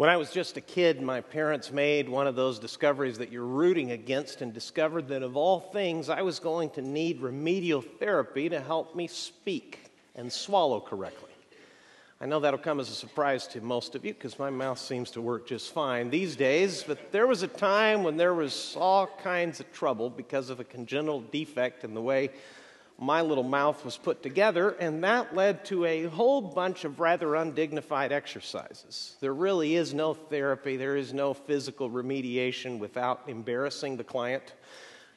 When I was just a kid, my parents made one of those discoveries that you're rooting against and discovered that of all things, I was going to need remedial therapy to help me speak and swallow correctly. I know that'll come as a surprise to most of you because my mouth seems to work just fine these days, but there was a time when there was all kinds of trouble because of a congenital defect in the way my little mouth was put together, and that led to a whole bunch of rather undignified exercises. There really is no therapy. There is no physical remediation without embarrassing the client,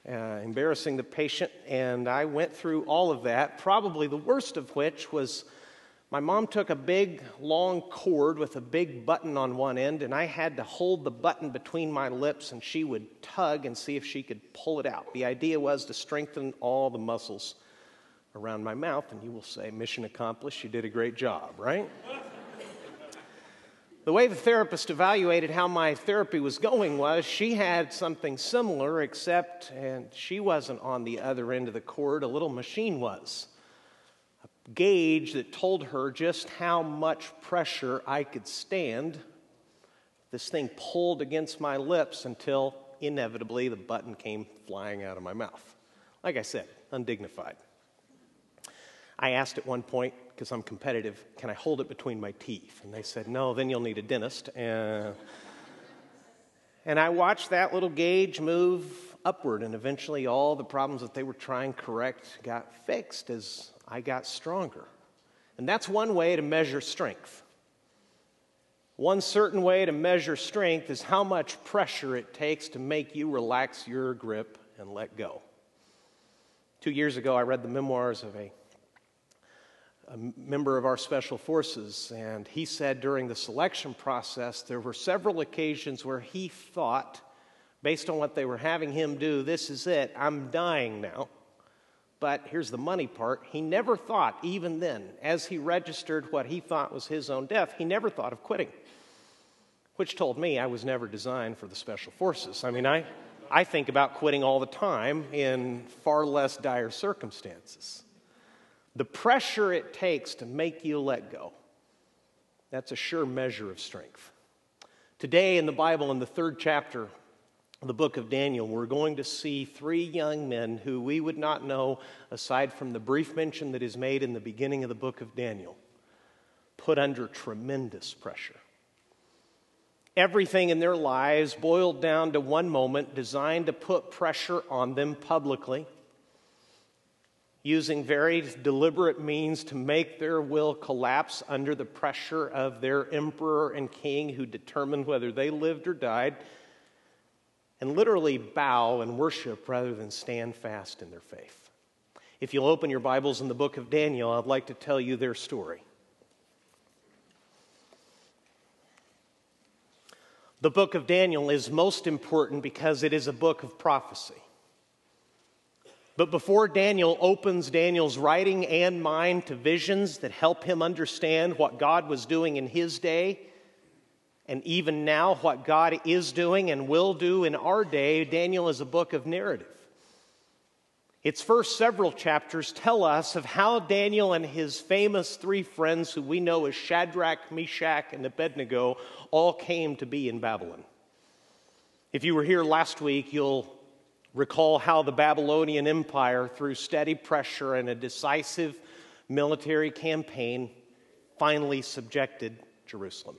embarrassing the patient, and I went through all of that, probably the worst of which was my mom took a big, long cord with a big button on one end, and I had to hold the button between my lips, and she would tug and see if she could pull it out. The idea was to strengthen all the muscles around my mouth, and you will say, mission accomplished, you did a great job, right? The way the therapist evaluated how my therapy was going was she had something similar, except and she wasn't on the other end of the cord, a little machine was. A gauge that told her just how much pressure I could stand. This thing pulled against my lips until inevitably the button came flying out of my mouth. Like I said, undignified. I asked at one point, because I'm competitive, can I hold it between my teeth? And they said, no, then you'll need a dentist. And I watched that little gauge move upward, and eventually all the problems that they were trying to correct got fixed as I got stronger. And that's one way to measure strength. One certain way to measure strength is how much pressure it takes to make you relax your grip and let go. 2 years ago, I read the memoirs of a member of our special forces, and he said during the selection process there were several occasions where he thought, based on what they were having him do, this is it, I'm dying now. But here's the money part, he never thought, even then, as he registered what he thought was his own death, he never thought of quitting, which told me I was never designed for the special forces. I mean, I think about quitting all the time in far less dire circumstances. The pressure it takes to make you let go, that's a sure measure of strength. Today in the Bible, in the third chapter of the book of Daniel, we're going to see three young men who we would not know, aside from the brief mention that is made in the beginning of the book of Daniel, put under tremendous pressure. Everything in their lives boiled down to one moment designed to put pressure on them publicly, using very deliberate means to make their will collapse under the pressure of their emperor and king who determined whether they lived or died, and literally bow and worship rather than stand fast in their faith. If you'll open your Bibles in the book of Daniel, I'd like to tell you their story. The book of Daniel is most important because it is a book of prophecy. But before Daniel opens Daniel's writing and mind to visions that help him understand what God was doing in his day, and even now what God is doing and will do in our day, Daniel is a book of narrative. Its first several chapters tell us of how Daniel and his famous three friends, who we know as Shadrach, Meshach, and Abednego, all came to be in Babylon. If you were here last week, you'll recall how the Babylonian Empire, through steady pressure and a decisive military campaign, finally subjected Jerusalem.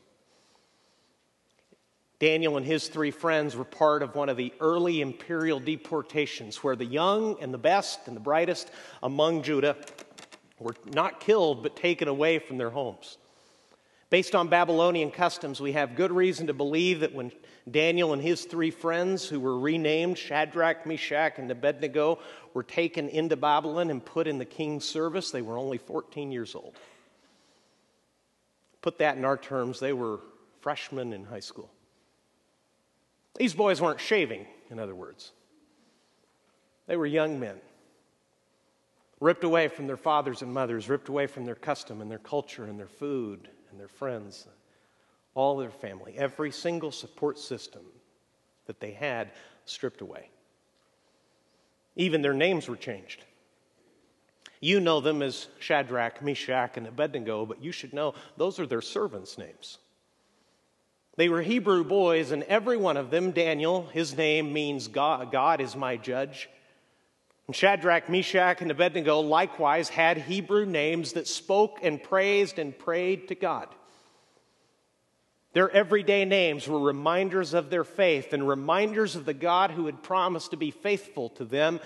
Daniel and his three friends were part of one of the early imperial deportations, where the young and the best and the brightest among Judah were not killed but taken away from their homes. Based on Babylonian customs, we have good reason to believe that when Daniel and his three friends, who were renamed Shadrach, Meshach, and Abednego, were taken into Babylon and put in the king's service, they were only 14 years old. Put that in our terms, they were freshmen in high school. These boys weren't shaving, in other words. They were young men, ripped away from their fathers and mothers, ripped away from their custom and their culture and their food, and their friends, all their family, every single support system that they had stripped away. Even their names were changed. You know them as Shadrach, Meshach, and Abednego, but you should know those are their servants' names. They were Hebrew boys, and every one of them, Daniel, his name means God is my judge. And Shadrach, Meshach, and Abednego likewise had Hebrew names that spoke and praised and prayed to God. Their everyday names were reminders of their faith and reminders of the God who had promised to be faithful to them.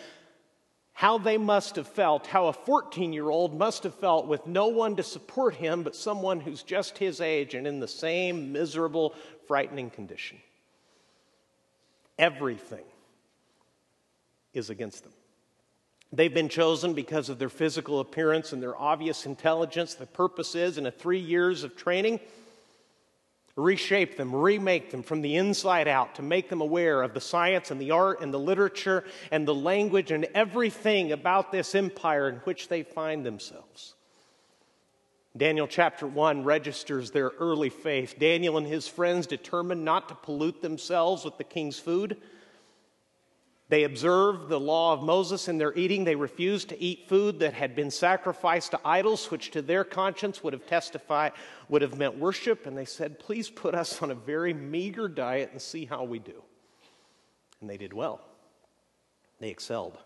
How they must have felt, how a 14-year-old must have felt with no one to support him but someone who's just his age and in the same miserable, frightening condition. Everything is against them. They've been chosen because of their physical appearance and their obvious intelligence. The purpose is, in a 3 years of training, reshape them, remake them from the inside out to make them aware of the science and the art and the literature and the language and everything about this empire in which they find themselves. Daniel chapter 1 registers their early faith. Daniel and his friends determined not to pollute themselves with the king's food. They observed the law of Moses in their eating. They refused to eat food that had been sacrificed to idols, which to their conscience would have meant worship. And they said, please put us on a very meager diet and see how we do. And they did well. They excelled.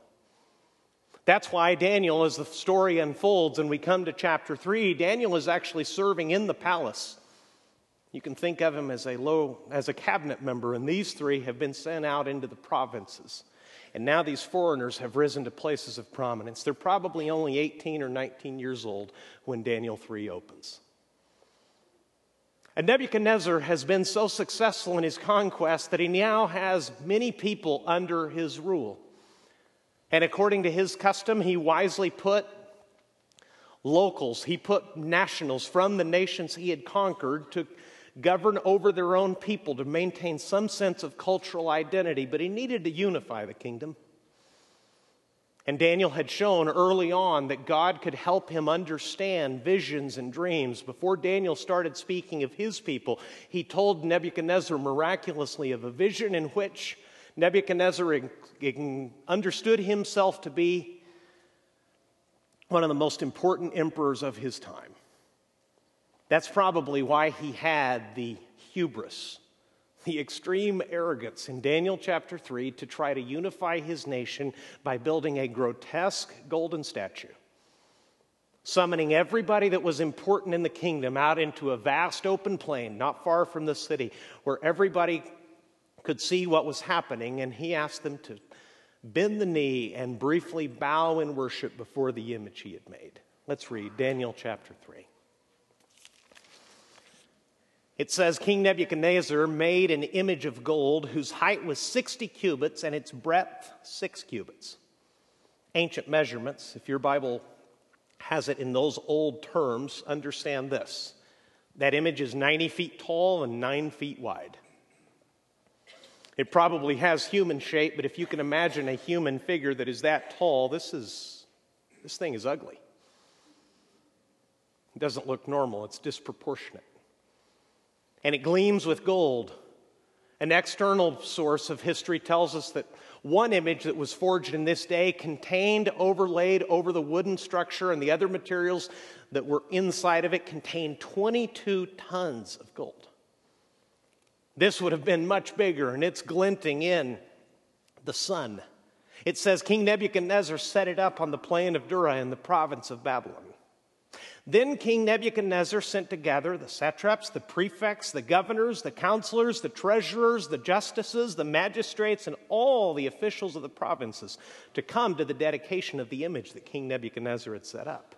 That's why Daniel, as the story unfolds and we come to chapter 3, Daniel is actually serving in the palace. You can think of him as a cabinet member, and these three have been sent out into the provinces. And now these foreigners have risen to places of prominence. They're probably only 18 or 19 years old when Daniel 3 opens. And Nebuchadnezzar has been so successful in his conquest that he now has many people under his rule. And according to his custom, he wisely put locals, he put nationals from the nations he had conquered to govern over their own people to maintain some sense of cultural identity, but he needed to unify the kingdom. And Daniel had shown early on that God could help him understand visions and dreams. Before Daniel started speaking of his people, he told Nebuchadnezzar miraculously of a vision in which Nebuchadnezzar understood himself to be one of the most important emperors of his time. That's probably why he had the hubris, the extreme arrogance in Daniel chapter 3 to try to unify his nation by building a grotesque golden statue, summoning everybody that was important in the kingdom out into a vast open plain not far from the city where everybody could see what was happening, and he asked them to bend the knee and briefly bow in worship before the image he had made. Let's read Daniel chapter 3. It says, King Nebuchadnezzar made an image of gold whose height was 60 cubits and its breadth 6 cubits. Ancient measurements, if your Bible has it in those old terms, understand this. That image is 90 feet tall and 9 feet wide. It probably has human shape, but if you can imagine a human figure that is that tall, this thing is ugly. It doesn't look normal, it's disproportionate. And it gleams with gold. An external source of history tells us that one image that was forged in this day contained, overlaid over the wooden structure and the other materials that were inside of it, contained 22 tons of gold. This would have been much bigger, and it's glinting in the sun. It says, King Nebuchadnezzar set it up on the plain of Dura in the province of Babylon. Then King Nebuchadnezzar sent to gather the satraps, the prefects, the governors, the counselors, the treasurers, the justices, the magistrates, and all the officials of the provinces to come to the dedication of the image that King Nebuchadnezzar had set up.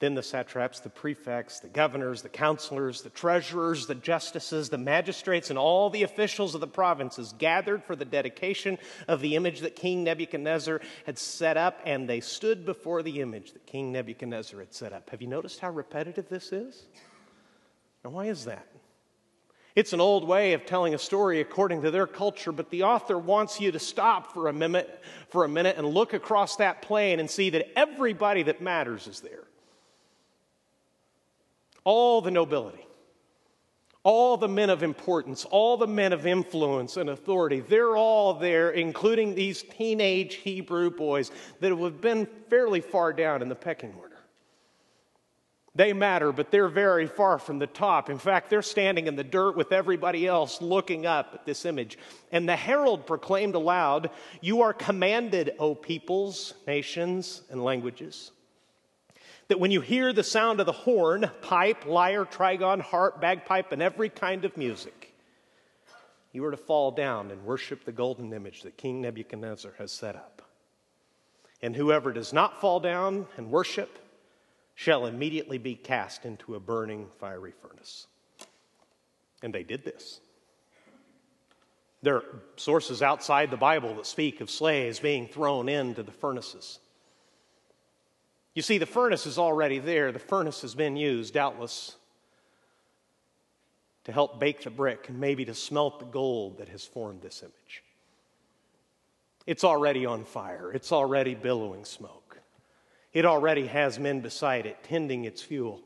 Then the satraps, the prefects, the governors, the counselors, the treasurers, the justices, the magistrates, and all the officials of the provinces gathered for the dedication of the image that King Nebuchadnezzar had set up, and they stood before the image that King Nebuchadnezzar had set up. Have you noticed how repetitive this is? Now, why is that? It's an old way of telling a story according to their culture, but the author wants you to stop for a minute and look across that plain and see that everybody that matters is there. All the nobility, all the men of importance, all the men of influence and authority, they're all there, including these teenage Hebrew boys that have been fairly far down in the pecking order. They matter, but they're very far from the top. In fact, they're standing in the dirt with everybody else looking up at this image. And the herald proclaimed aloud, "You are commanded, O peoples, nations, and languages, that when you hear the sound of the horn, pipe, lyre, trigon, harp, bagpipe, and every kind of music, you are to fall down and worship the golden image that King Nebuchadnezzar has set up. And whoever does not fall down and worship shall immediately be cast into a burning fiery furnace." And they did this. There are sources outside the Bible that speak of slaves being thrown into the furnaces. You see, the furnace is already there. The furnace has been used, doubtless, to help bake the brick and maybe to smelt the gold that has formed this image. It's already on fire. It's already billowing smoke. It already has men beside it, tending its fuel.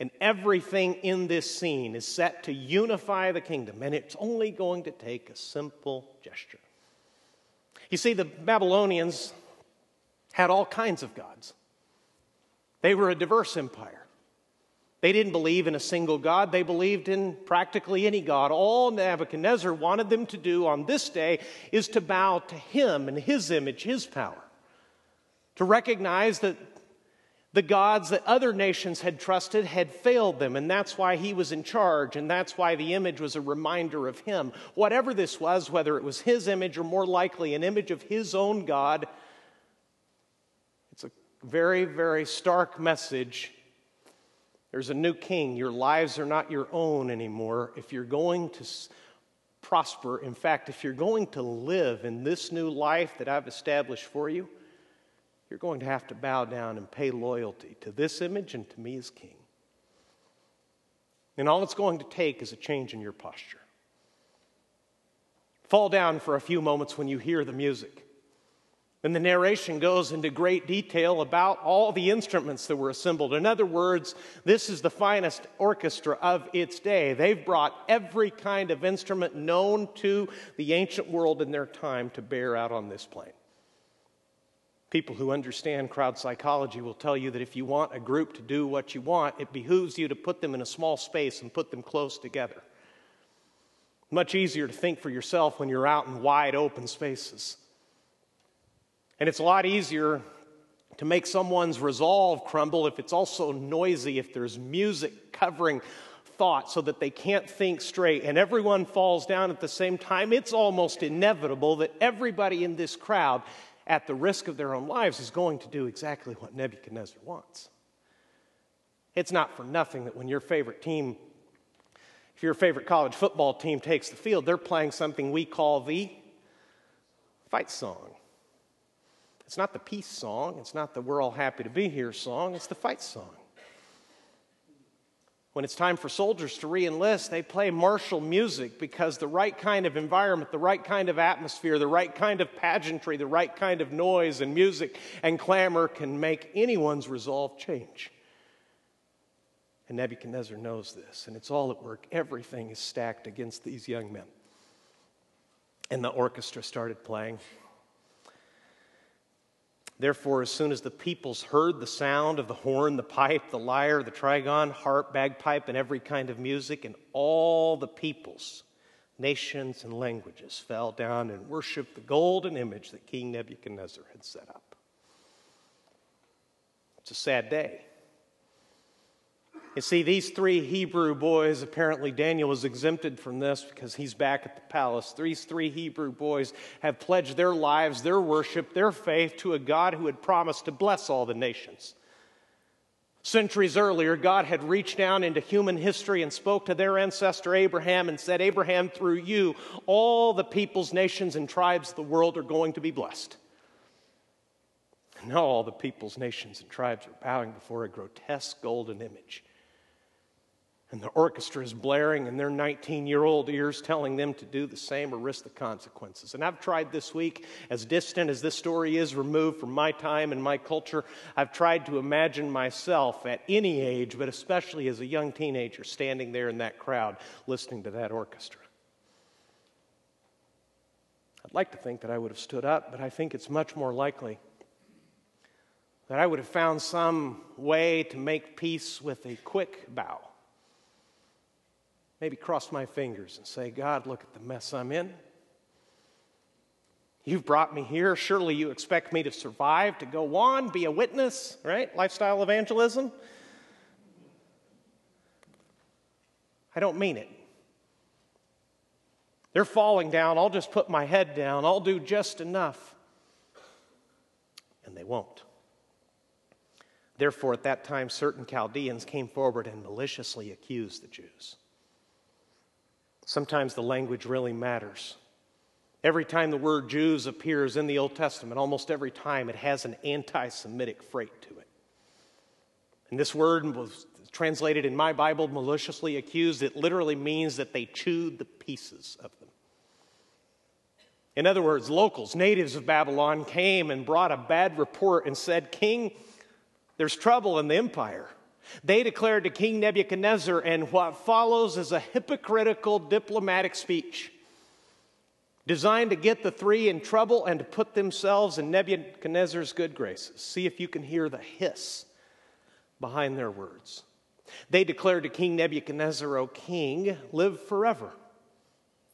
And everything in this scene is set to unify the kingdom, and it's only going to take a simple gesture. You see, the Babylonians had all kinds of gods. They were a diverse empire. They didn't believe in a single god. They believed in practically any god. All Nebuchadnezzar wanted them to do on this day is to bow to him and his image, his power. To recognize that the gods that other nations had trusted had failed them, and that's why he was in charge, and that's why the image was a reminder of him. Whatever this was, whether it was his image or more likely an image of his own god, it's a very, very stark message. There's a new king. Your lives are not your own anymore. If you're going to prosper, in fact, if you're going to live in this new life that I've established for you, you're going to have to bow down and pay loyalty to this image and to me as king. And all it's going to take is a change in your posture. Fall down for a few moments when you hear the music. And the narration goes into great detail about all the instruments that were assembled. In other words, this is the finest orchestra of its day. They've brought every kind of instrument known to the ancient world in their time to bear out on this plain. People who understand crowd psychology will tell you that if you want a group to do what you want, it behooves you to put them in a small space and put them close together. Much easier to think for yourself when you're out in wide open spaces. And it's a lot easier to make someone's resolve crumble if it's also noisy, if there's music covering thought so that they can't think straight and everyone falls down at the same time. It's almost inevitable that everybody in this crowd, at the risk of their own lives, is going to do exactly what Nebuchadnezzar wants. It's not for nothing that when your favorite team, if your favorite college football team takes the field, they're playing something we call the fight song. It's not the peace song. It's not the "we're all happy to be here" song. It's the fight song. When it's time for soldiers to re-enlist, they play martial music because the right kind of environment, the right kind of atmosphere, the right kind of pageantry, the right kind of noise and music and clamor can make anyone's resolve change. And Nebuchadnezzar knows this, and it's all at work. Everything is stacked against these young men. And the orchestra started playing. Therefore, as soon as the peoples heard the sound of the horn, the pipe, the lyre, the trigon, harp, bagpipe, and every kind of music, and all the peoples, nations, and languages fell down and worshiped the golden image that King Nebuchadnezzar had set up. It's a sad day. You see, these three Hebrew boys, apparently Daniel was exempted from this because he's back at the palace. These three Hebrew boys have pledged their lives, their worship, their faith to a God who had promised to bless all the nations. Centuries earlier, God had reached down into human history and spoke to their ancestor Abraham and said, "Abraham, through you, all the peoples, nations, and tribes of the world are going to be blessed." And now all the peoples, nations, and tribes are bowing before a grotesque golden image. And the orchestra is blaring in their 19-year-old ears, telling them to do the same or risk the consequences. And I've tried this week, as distant as this story is removed from my time and my culture, I've tried to imagine myself at any age, but especially as a young teenager, standing there in that crowd, listening to that orchestra. I'd like to think that I would have stood up, but I think it's much more likely that I would have found some way to make peace with a quick bow. Maybe cross my fingers and say, God, look at the mess I'm in. You've brought me here. Surely you expect me to survive, to go on, be a witness, right? Lifestyle evangelism. I don't mean it. They're falling down. I'll just put my head down. I'll do just enough. And they won't. Therefore, at that time, certain Chaldeans came forward and maliciously accused the Jews. Sometimes the language really matters. Every time the word Jews appears in the Old Testament, almost every time it has an anti-Semitic freight to it. And this word was translated in my Bible, maliciously accused. It literally means that they chewed the pieces of them. In other words, locals, natives of Babylon, came and brought a bad report and said, King, there's trouble in the empire. They declared to King Nebuchadnezzar, and what follows is a hypocritical diplomatic speech, designed to get the three in trouble and to put themselves in Nebuchadnezzar's good graces. See if you can hear the hiss behind their words. They declared to King Nebuchadnezzar, O king, live forever.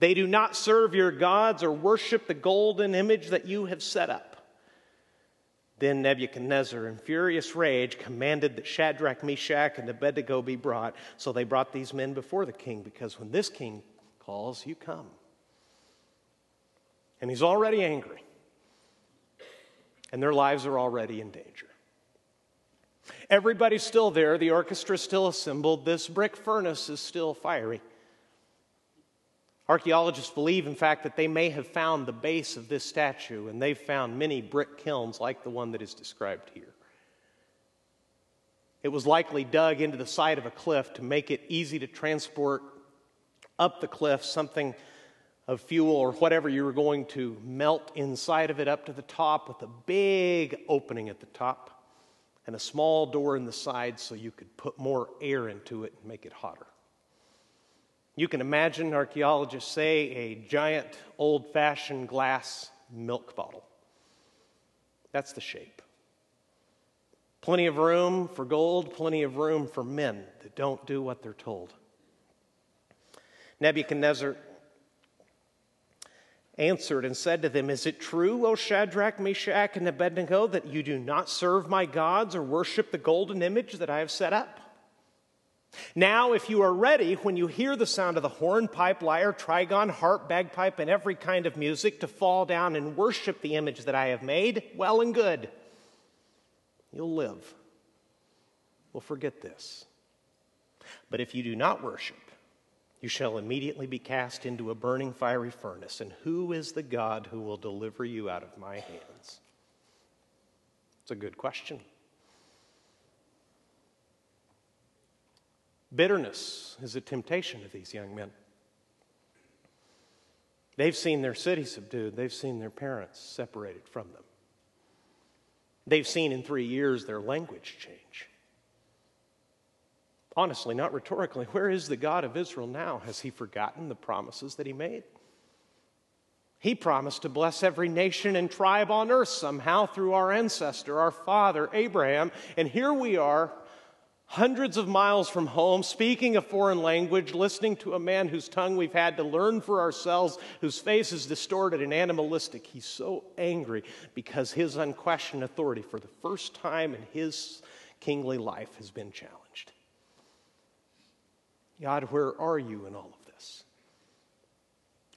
They do not serve your gods or worship the golden image that you have set up. Then Nebuchadnezzar, in furious rage, commanded that Shadrach, Meshach, and Abednego be brought. So they brought these men before the king, because when this king calls, you come. And he's already angry. And their lives are already in danger. Everybody's still there. The orchestra's still assembled. This brick furnace is still fiery. Archaeologists believe, in fact, that they may have found the base of this statue, and they've found many brick kilns like the one that is described here. It was likely dug into the side of a cliff to make it easy to transport up the cliff something of fuel or whatever you were going to melt inside of it up to the top, with a big opening at the top and a small door in the side so you could put more air into it and make it hotter. You can imagine, archaeologists say, a giant old-fashioned glass milk bottle. That's the shape. Plenty of room for gold, plenty of room for men that don't do what they're told. Nebuchadnezzar answered and said to them, Is it true, O Shadrach, Meshach, and Abednego, that you do not serve my gods or worship the golden image that I have set up? Now, if you are ready, when you hear the sound of the horn, pipe, lyre, trigon, harp, bagpipe, and every kind of music, to fall down and worship the image that I have made, well and good. You'll live. We'll forget this. But if you do not worship, you shall immediately be cast into a burning fiery furnace. And who is the God who will deliver you out of my hands? It's a good question. Bitterness is a temptation of these young men. They've seen their city subdued. They've seen their parents separated from them. They've seen in 3 years their language change. Honestly, not rhetorically, where is the God of Israel now? Has he forgotten the promises that he made? He promised to bless every nation and tribe on earth somehow through our ancestor, our father, Abraham. And here we are, hundreds of miles from home, speaking a foreign language, listening to a man whose tongue we've had to learn for ourselves, whose face is distorted and animalistic. He's so angry because his unquestioned authority for the first time in his kingly life has been challenged. God, where are you in all of this?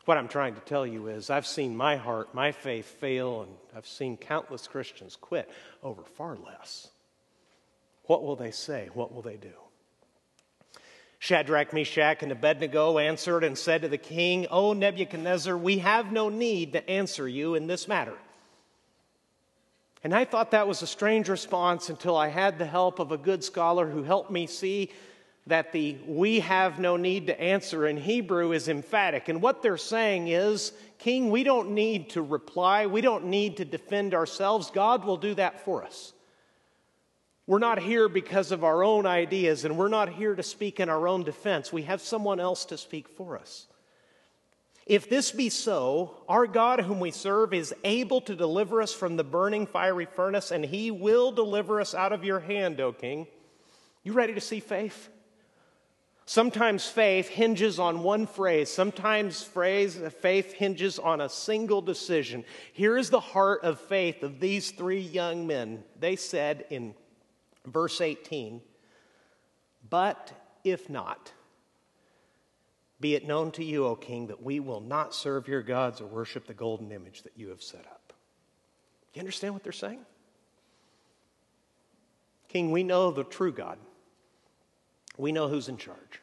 What I'm trying to tell you is I've seen my heart, my faith fail, and I've seen countless Christians quit over far less. What will they say? What will they do? Shadrach, Meshach, and Abednego answered and said to the king, O Nebuchadnezzar, we have no need to answer you in this matter. And I thought that was a strange response until I had the help of a good scholar who helped me see that the "we have no need to answer" in Hebrew is emphatic. And what they're saying is, King, we don't need to reply. We don't need to defend ourselves. God will do that for us. We're not here because of our own ideas, and we're not here to speak in our own defense. We have someone else to speak for us. If this be so, our God whom we serve is able to deliver us from the burning fiery furnace, and he will deliver us out of your hand, O King. You ready to see faith? Sometimes faith hinges on one phrase. Sometimes faith hinges on a single decision. Here is the heart of faith of these three young men. They said in verse 18, "But if not, be it known to you, O King, that we will not serve your gods or worship the golden image that you have set up." You understand what they're saying? King, we know the true God. We know who's in charge.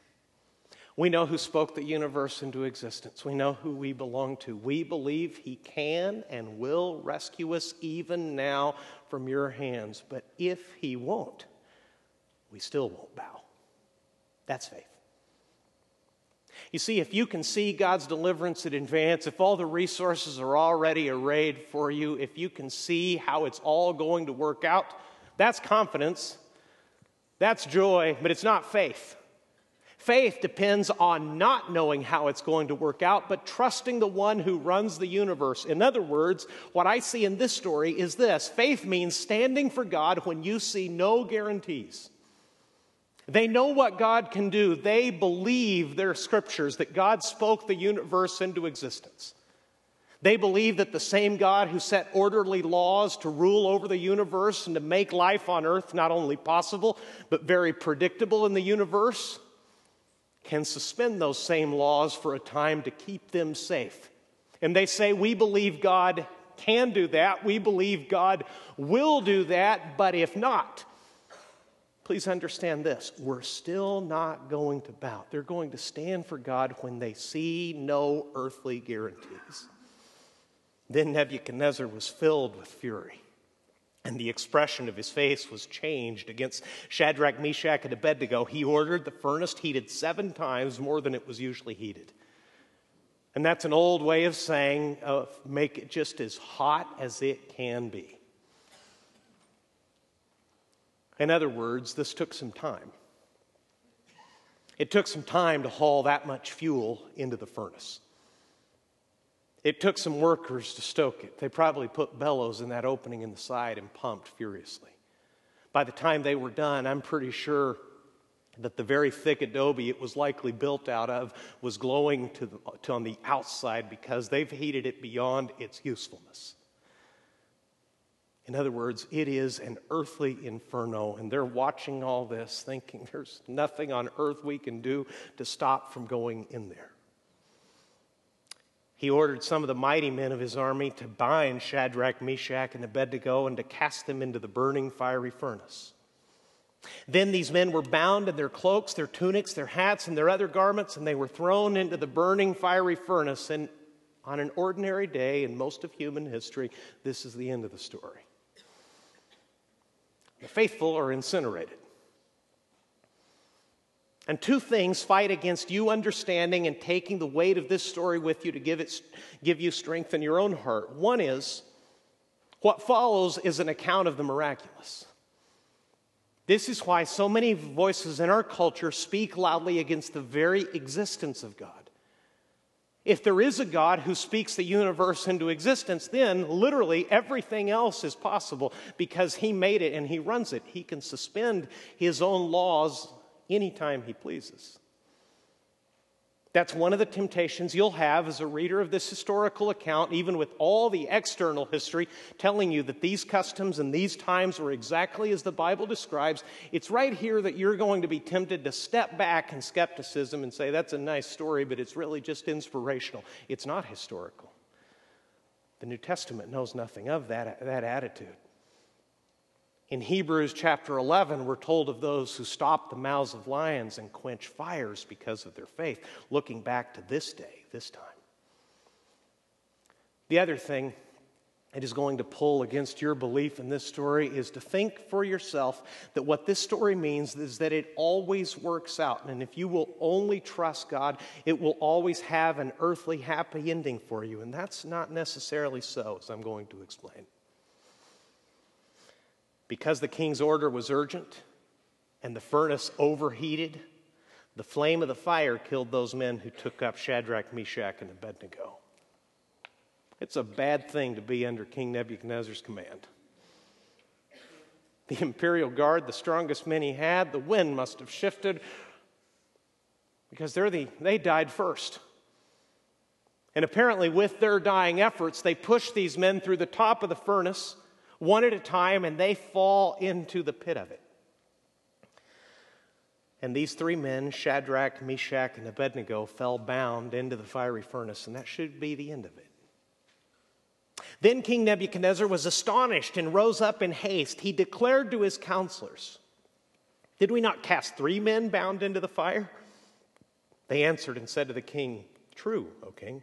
We know who spoke the universe into existence. We know who we belong to. We believe he can and will rescue us even now from your hands. But if he won't, we still won't bow. That's faith. You see, if you can see God's deliverance in advance, if all the resources are already arrayed for you, if you can see how it's all going to work out, that's confidence, that's joy, but it's not faith. Faith depends on not knowing how it's going to work out, but trusting the one who runs the universe. In other words, what I see in this story is this: faith means standing for God when you see no guarantees. They know what God can do. They believe their scriptures, that God spoke the universe into existence. They believe that the same God who set orderly laws to rule over the universe and to make life on earth not only possible, but very predictable in the universe, can suspend those same laws for a time to keep them safe. And they say, we believe God can do that. We believe God will do that. But if not, please understand this: we're still not going to bow. They're going to stand for God when they see no earthly guarantees. Then Nebuchadnezzar was filled with fury, and the expression of his face was changed. Against Shadrach, Meshach, and Abednego, he ordered the furnace heated 7 times more than it was usually heated. And that's an old way of saying, make it just as hot as it can be. In other words, this took some time. It took some time to haul that much fuel into the furnace. It took some workers to stoke it. They probably put bellows in that opening in the side and pumped furiously. By the time they were done, I'm pretty sure that the very thick adobe it was likely built out of was glowing on the outside, because they've heated it beyond its usefulness. In other words, it is an earthly inferno, and they're watching all this thinking there's nothing on earth we can do to stop from going in there. He ordered some of the mighty men of his army to bind Shadrach, Meshach, and Abednego and to cast them into the burning fiery furnace. Then these men were bound in their cloaks, their tunics, their hats, and their other garments, and they were thrown into the burning fiery furnace. And on an ordinary day in most of human history, this is the end of the story. The faithful are incinerated. And two things fight against you understanding and taking the weight of this story with you to give you strength in your own heart. One is, what follows is an account of the miraculous. This is why so many voices in our culture speak loudly against the very existence of God. If there is a God who speaks the universe into existence, then literally everything else is possible, because he made it and he runs it. He can suspend his own laws anytime he pleases. That's one of the temptations you'll have as a reader of this historical account, even with all the external history telling you that these customs and these times were exactly as the Bible describes. It's right here that you're going to be tempted to step back in skepticism and say, that's a nice story, but it's really just inspirational. It's not historical. The New Testament knows nothing of that attitude. In Hebrews chapter 11, we're told of those who stop the mouths of lions and quench fires because of their faith, looking back to this day, this time. The other thing it is going to pull against your belief in this story is to think for yourself that what this story means is that it always works out. And if you will only trust God, it will always have an earthly happy ending for you. And that's not necessarily so, as I'm going to explain. Because the king's order was urgent and the furnace overheated, the flame of the fire killed those men who took up Shadrach, Meshach, and Abednego. It's a bad thing to be under King Nebuchadnezzar's command. The imperial guard, the strongest men he had, the wind must have shifted because they died first. And apparently with their dying efforts, they push these men through the top of the furnace one at a time, and they fall into the pit of it. And these three men, Shadrach, Meshach, and Abednego, fell bound into the fiery furnace, and that should be the end of it. Then King Nebuchadnezzar was astonished and rose up in haste. He declared to his counselors, "Did we not cast three men bound into the fire?" They answered and said to the king, "True, O king."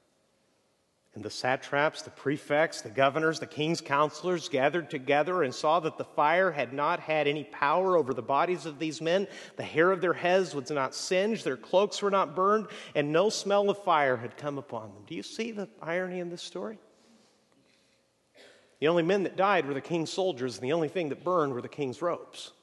And the satraps, the prefects, the governors, the king's counselors gathered together and saw that the fire had not had any power over the bodies of these men. The hair of their heads was not singed, their cloaks were not burned, and no smell of fire had come upon them. Do you see the irony in this story? The only men that died were the king's soldiers, and the only thing that burned were the king's robes.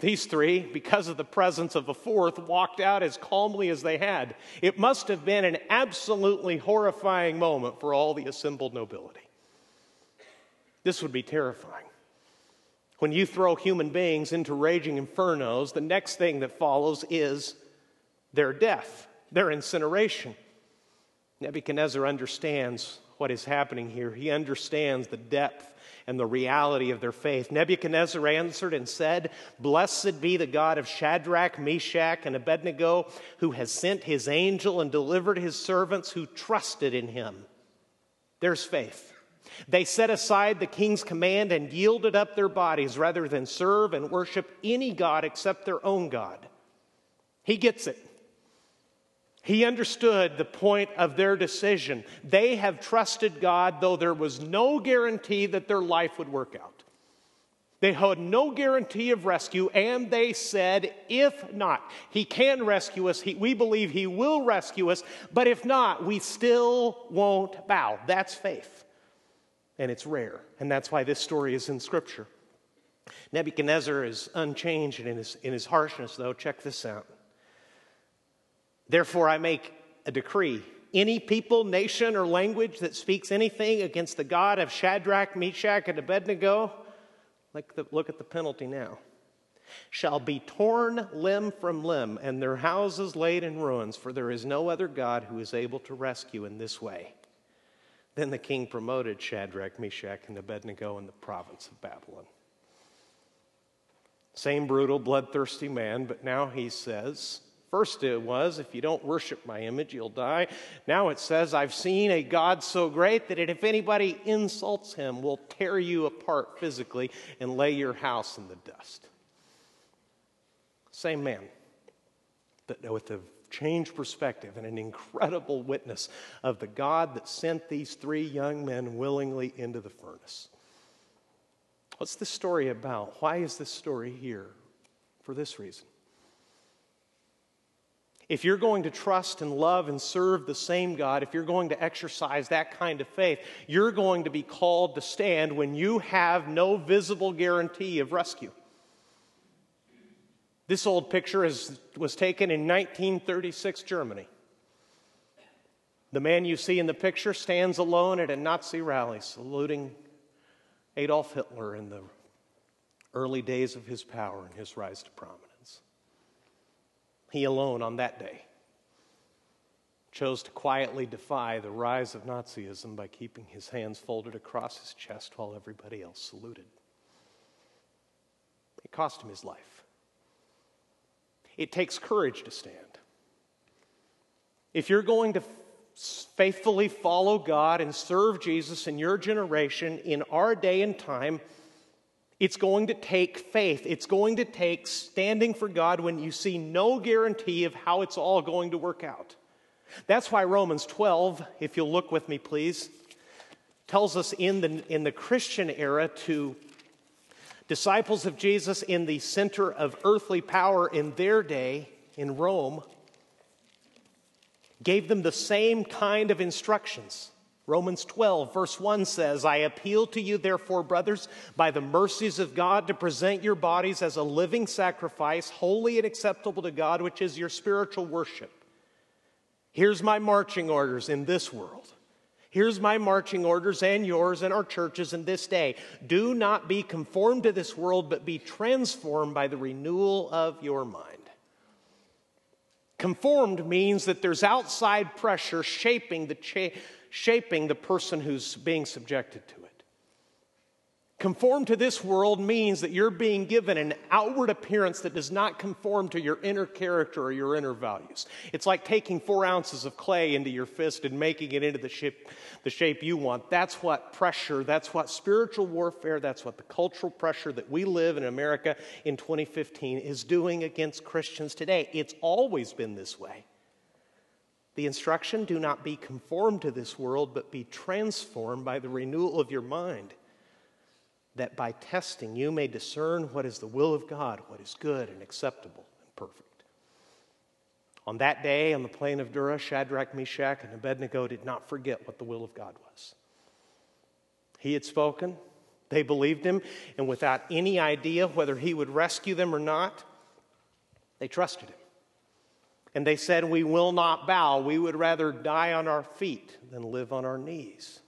These three, because of the presence of a fourth, walked out as calmly as they had. It must have been an absolutely horrifying moment for all the assembled nobility. This would be terrifying. When you throw human beings into raging infernos, the next thing that follows is their death, their incineration. Nebuchadnezzar understands what is happening here. He understands the depth and the reality of their faith. Nebuchadnezzar answered and said, "Blessed be the God of Shadrach, Meshach, and Abednego, who has sent his angel and delivered his servants who trusted in him." There's faith. They set aside the king's command and yielded up their bodies rather than serve and worship any god except their own God. He gets it. He understood the point of their decision. They have trusted God, though there was no guarantee that their life would work out. They had no guarantee of rescue, and they said, if not, he can rescue us. We believe he will rescue us, but if not, we still won't bow. That's faith, and it's rare, and that's why this story is in Scripture. Nebuchadnezzar is unchanged in his harshness, though. Check this out. "Therefore, I make a decree. Any people, nation, or language that speaks anything against the God of Shadrach, Meshach, and Abednego," look at the penalty now, "shall be torn limb from limb and their houses laid in ruins, for there is no other God who is able to rescue in this way." Then the king promoted Shadrach, Meshach, and Abednego in the province of Babylon. Same brutal, bloodthirsty man, but now he says, first it was, if you don't worship my image, you'll die. Now it says, I've seen a God so great that if anybody insults him, will tear you apart physically and lay your house in the dust. Same man, but with a changed perspective and an incredible witness of the God that sent these three young men willingly into the furnace. What's this story about? Why is this story here? For this reason. If you're going to trust and love and serve the same God, if you're going to exercise that kind of faith, you're going to be called to stand when you have no visible guarantee of rescue. This old picture was taken in 1936 Germany. The man you see in the picture stands alone at a Nazi rally saluting Adolf Hitler in the early days of his power and his rise to prominence. He alone on that day chose to quietly defy the rise of Nazism by keeping his hands folded across his chest while everybody else saluted. It cost him his life. It takes courage to stand. If you're going to faithfully follow God and serve Jesus in your generation, in our day and time, it's going to take faith. It's going to take standing for God when you see no guarantee of how it's all going to work out. That's why Romans 12, if you'll look with me please, tells us in the Christian era to disciples of Jesus in the center of earthly power in their day in Rome, gave them the same kind of instructions. Romans 12, verse 1 says, "I appeal to you, therefore, brothers, by the mercies of God, to present your bodies as a living sacrifice, holy and acceptable to God, which is your spiritual worship." Here's my marching orders in this world. Here's my marching orders and yours and our churches in this day. Do not be conformed to this world, but be transformed by the renewal of your mind. Conformed means that there's outside pressure shaping the person who's being subjected to it. Conformed to this world means that you're being given an outward appearance that does not conform to your inner character or your inner values. It's like taking 4 ounces of clay into your fist and making it into the shape you want. That's what pressure, that's what spiritual warfare, that's what the cultural pressure that we live in America in 2015 is doing against Christians today. It's always been this way. The instruction, do not be conformed to this world, but be transformed by the renewal of your mind, that by testing you may discern what is the will of God, what is good and acceptable and perfect. On that day, on the plain of Dura, Shadrach, Meshach, and Abednego did not forget what the will of God was. He had spoken, they believed him, and without any idea whether he would rescue them or not, they trusted him. And they said, "We will not bow. We would rather die on our feet than live on our knees.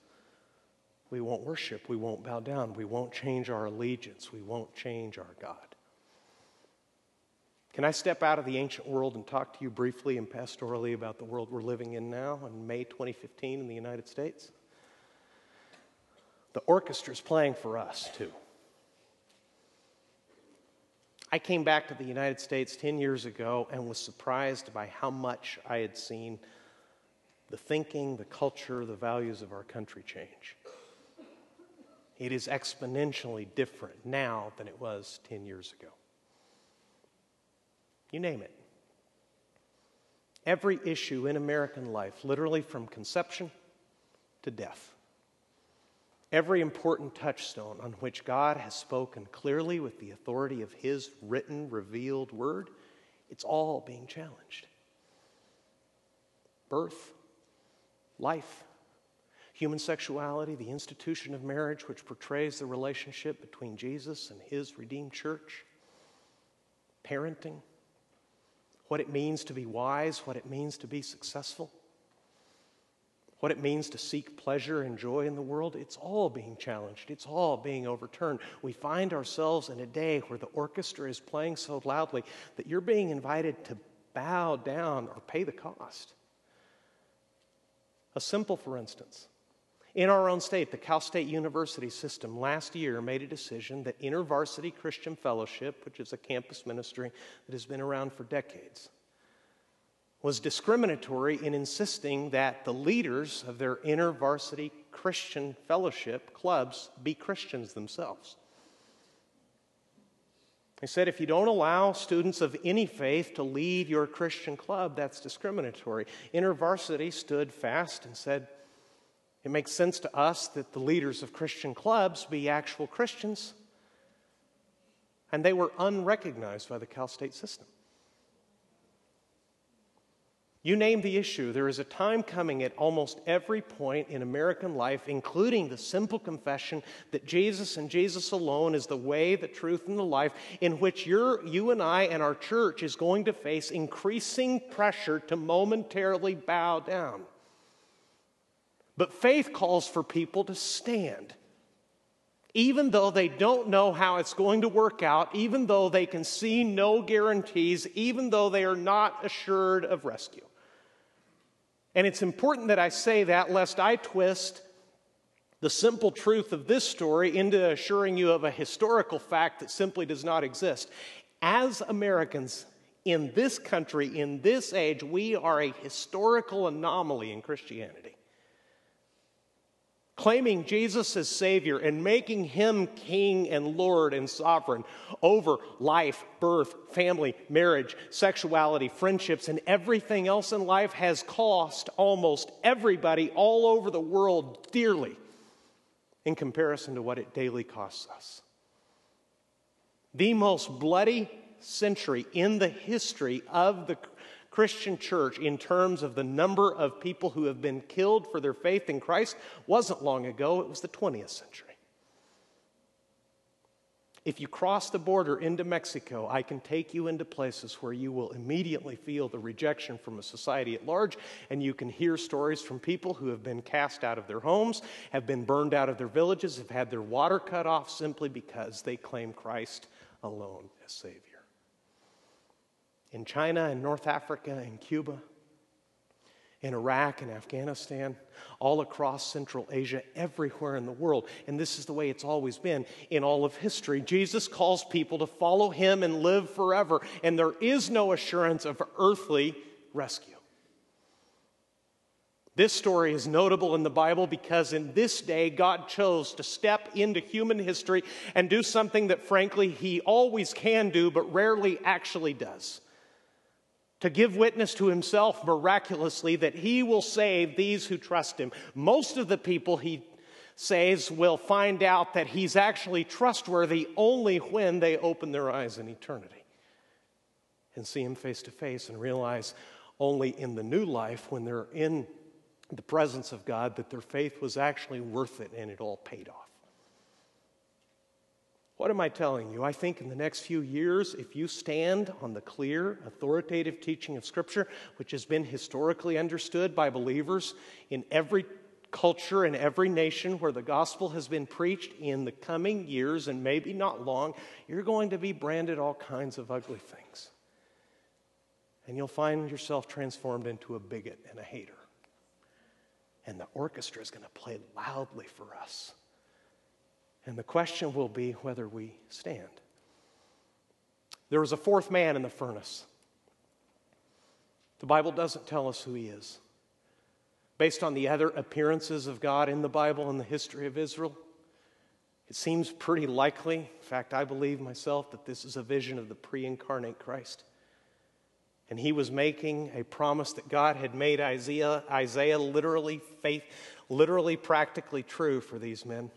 We won't worship. We won't bow down. We won't change our allegiance. We won't change our God." Can I step out of the ancient world and talk to you briefly and pastorally about the world we're living in now in May 2015 in the United States? The orchestra's playing for us, too. I came back to the United States 10 years ago and was surprised by how much I had seen the thinking, the culture, the values of our country change. It is exponentially different now than it was 10 years ago. You name it. Every issue in American life, literally from conception to death, every important touchstone on which God has spoken clearly with the authority of his written, revealed word, it's all being challenged. Birth, life, human sexuality, the institution of marriage, which portrays the relationship between Jesus and his redeemed church, parenting, what it means to be wise, what it means to be successful, what it means to seek pleasure and joy in the world, it's all being challenged. It's all being overturned. We find ourselves in a day where the orchestra is playing so loudly that you're being invited to bow down or pay the cost. A simple, for instance, in our own state, the Cal State University system last year made a decision that InterVarsity Christian Fellowship, which is a campus ministry that has been around for decades, was discriminatory in insisting that the leaders of their InterVarsity Christian Fellowship clubs be Christians themselves. They said, if you don't allow students of any faith to lead your Christian club, that's discriminatory. InterVarsity stood fast and said, it makes sense to us that the leaders of Christian clubs be actual Christians, and they were unrecognized by the Cal State system. You name the issue, there is a time coming at almost every point in American life, including the simple confession that Jesus and Jesus alone is the way, the truth, and the life, in which you and I and our church is going to face increasing pressure to momentarily bow down. But faith calls for people to stand. Even though they don't know how it's going to work out, even though they can see no guarantees, even though they are not assured of rescue. And it's important that I say that, lest I twist the simple truth of this story into assuring you of a historical fact that simply does not exist. As Americans, in this country, in this age, we are a historical anomaly in Christianity. Claiming Jesus as Savior and making Him King and Lord and Sovereign over life, birth, family, marriage, sexuality, friendships, and everything else in life has cost almost everybody all over the world dearly in comparison to what it daily costs us. The most bloody century in the history of the Christian church in terms of the number of people who have been killed for their faith in Christ wasn't long ago. It was the 20th century. If you cross the border into Mexico, I can take you into places where you will immediately feel the rejection from a society at large, and you can hear stories from people who have been cast out of their homes, have been burned out of their villages, have had their water cut off simply because they claim Christ alone as Savior. In China and North Africa and Cuba, in Iraq and Afghanistan, all across Central Asia, everywhere in the world. And this is the way it's always been in all of history. Jesus calls people to follow Him and live forever, and there is no assurance of earthly rescue. This story is notable in the Bible because in this day, God chose to step into human history and do something that, frankly, He always can do but rarely actually does. To give witness to Himself miraculously that He will save these who trust Him. Most of the people He saves will find out that He's actually trustworthy only when they open their eyes in eternity and see Him face to face and realize only in the new life, when they're in the presence of God, that their faith was actually worth it and it all paid off. What am I telling you? I think in the next few years, if you stand on the clear, authoritative teaching of Scripture, which has been historically understood by believers in every culture and every nation where the gospel has been preached in the coming years, and maybe not long, you're going to be branded all kinds of ugly things. And you'll find yourself transformed into a bigot and a hater. And the orchestra is going to play loudly for us. And the question will be whether we stand. There was a fourth man in the furnace. The Bible doesn't tell us who he is. Based on the other appearances of God in the Bible and the history of Israel, it seems pretty likely, in fact, I believe myself, that this is a vision of the pre-incarnate Christ. And he was making a promise that God had made Isaiah literally practically true for these men.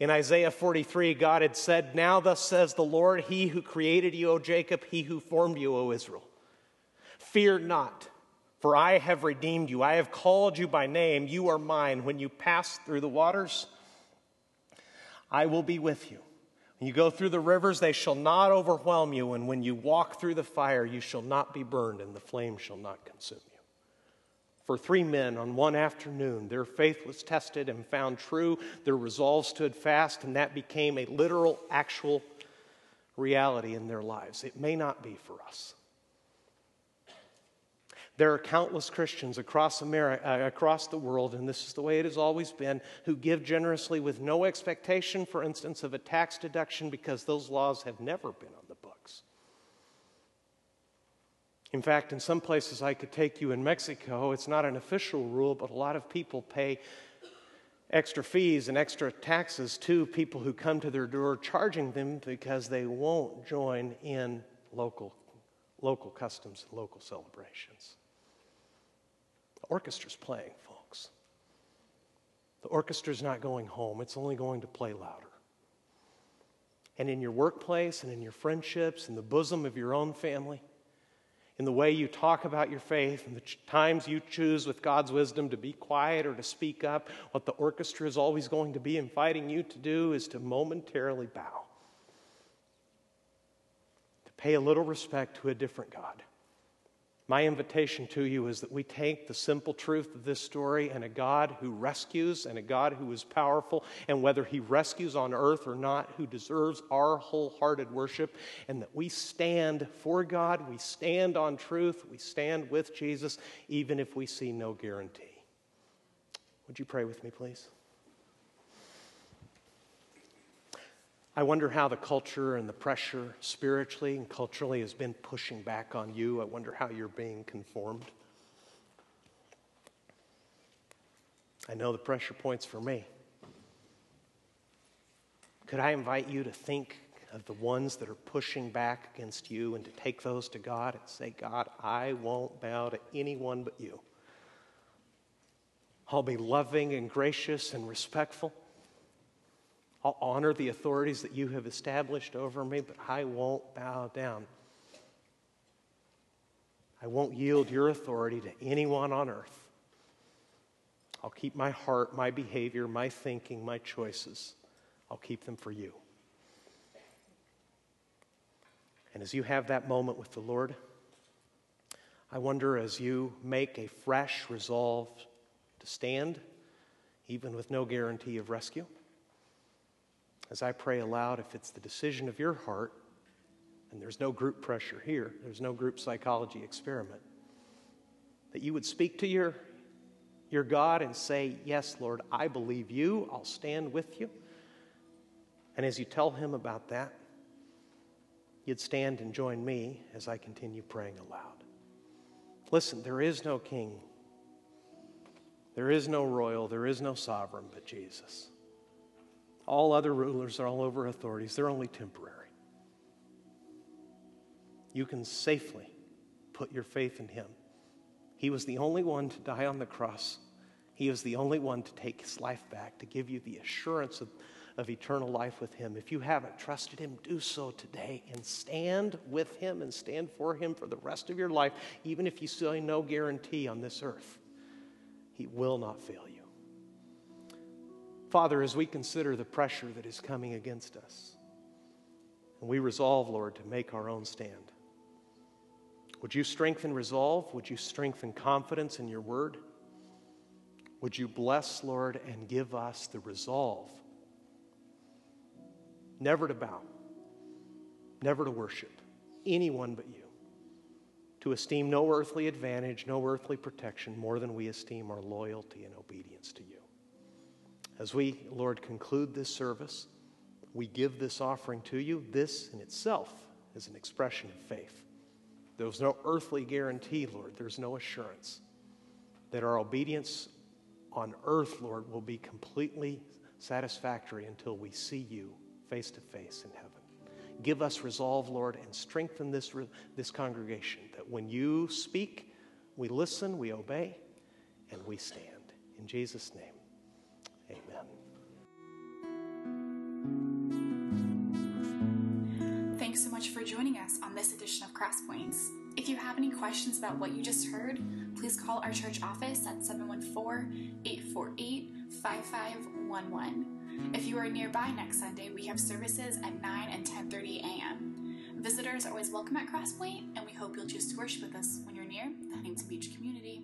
In Isaiah 43, God had said, "Now thus says the Lord, He who created you, O Jacob, He who formed you, O Israel. Fear not, for I have redeemed you. I have called you by name. You are mine. When you pass through the waters, I will be with you. When you go through the rivers, they shall not overwhelm you. And when you walk through the fire, you shall not be burned, and the flame shall not consume you." For three men on one afternoon, their faith was tested and found true. Their resolve stood fast, and that became a literal, actual reality in their lives. It may not be for us. There are countless Christians across America, across the world, and this is the way it has always been, who give generously with no expectation, for instance, of a tax deduction, because those laws have never been on the books. In fact, in some places I could take you in Mexico, it's not an official rule, but a lot of people pay extra fees and extra taxes to people who come to their door, charging them because they won't join in local customs and local celebrations. The orchestra's playing, folks. The orchestra's not going home. It's only going to play louder. And in your workplace and in your friendships, in the bosom of your own family, in the way you talk about your faith, and the times you choose with God's wisdom to be quiet or to speak up, what the orchestra is always going to be inviting you to do is to momentarily bow. To pay a little respect to a different God. My invitation to you is that we take the simple truth of this story and a God who rescues and a God who is powerful, and whether He rescues on earth or not, who deserves our wholehearted worship, and that we stand for God, we stand on truth, we stand with Jesus, even if we see no guarantee. Would you pray with me, please? I wonder how the culture and the pressure spiritually and culturally has been pushing back on you. I wonder how you're being conformed. I know the pressure points for me. Could I invite you to think of the ones that are pushing back against you and to take those to God and say, God, I won't bow to anyone but you. I'll be loving and gracious and respectful. I'll honor the authorities that you have established over me, but I won't bow down. I won't yield your authority to anyone on earth. I'll keep my heart, my behavior, my thinking, my choices. I'll keep them for you. And as you have that moment with the Lord, I wonder as you make a fresh resolve to stand, even with no guarantee of rescue, as I pray aloud, if it's the decision of your heart, and there's no group pressure here, there's no group psychology experiment, that you would speak to your God and say, yes, Lord, I believe you. I'll stand with you. And as you tell him about that, you'd stand and join me as I continue praying aloud. Listen, there is no king. There is no royal. There is no sovereign but Jesus. All other rulers are all over authorities. They're only temporary. You can safely put your faith in him. He was the only one to die on the cross. He was the only one to take his life back, to give you the assurance of eternal life with him. If you haven't trusted him, do so today and stand with him and stand for him for the rest of your life, even if you still have no guarantee on this earth. He will not fail you. Father, as we consider the pressure that is coming against us, and we resolve, Lord, to make our own stand, would you strengthen resolve? Would you strengthen confidence in your word? Would you bless, Lord, and give us the resolve never to bow, never to worship anyone but you, to esteem no earthly advantage, no earthly protection more than we esteem our loyalty and obedience to you. As we, Lord, conclude this service, we give this offering to you. This in itself is an expression of faith. There's no earthly guarantee, Lord. There's no assurance that our obedience on earth, Lord, will be completely satisfactory until we see you face to face in heaven. Give us resolve, Lord, and strengthen this congregation that when you speak, we listen, we obey, and we stand. In Jesus' name, amen. Thanks so much for joining us on this edition of Cross Points. If you have any questions about what you just heard, please call our church office at 714-848-5511. If you are nearby next Sunday, we have services at 9 and 10:30 a.m. Visitors are always welcome at Crosspoint, and we hope you'll choose to worship with us when you're near the Huntington Beach community.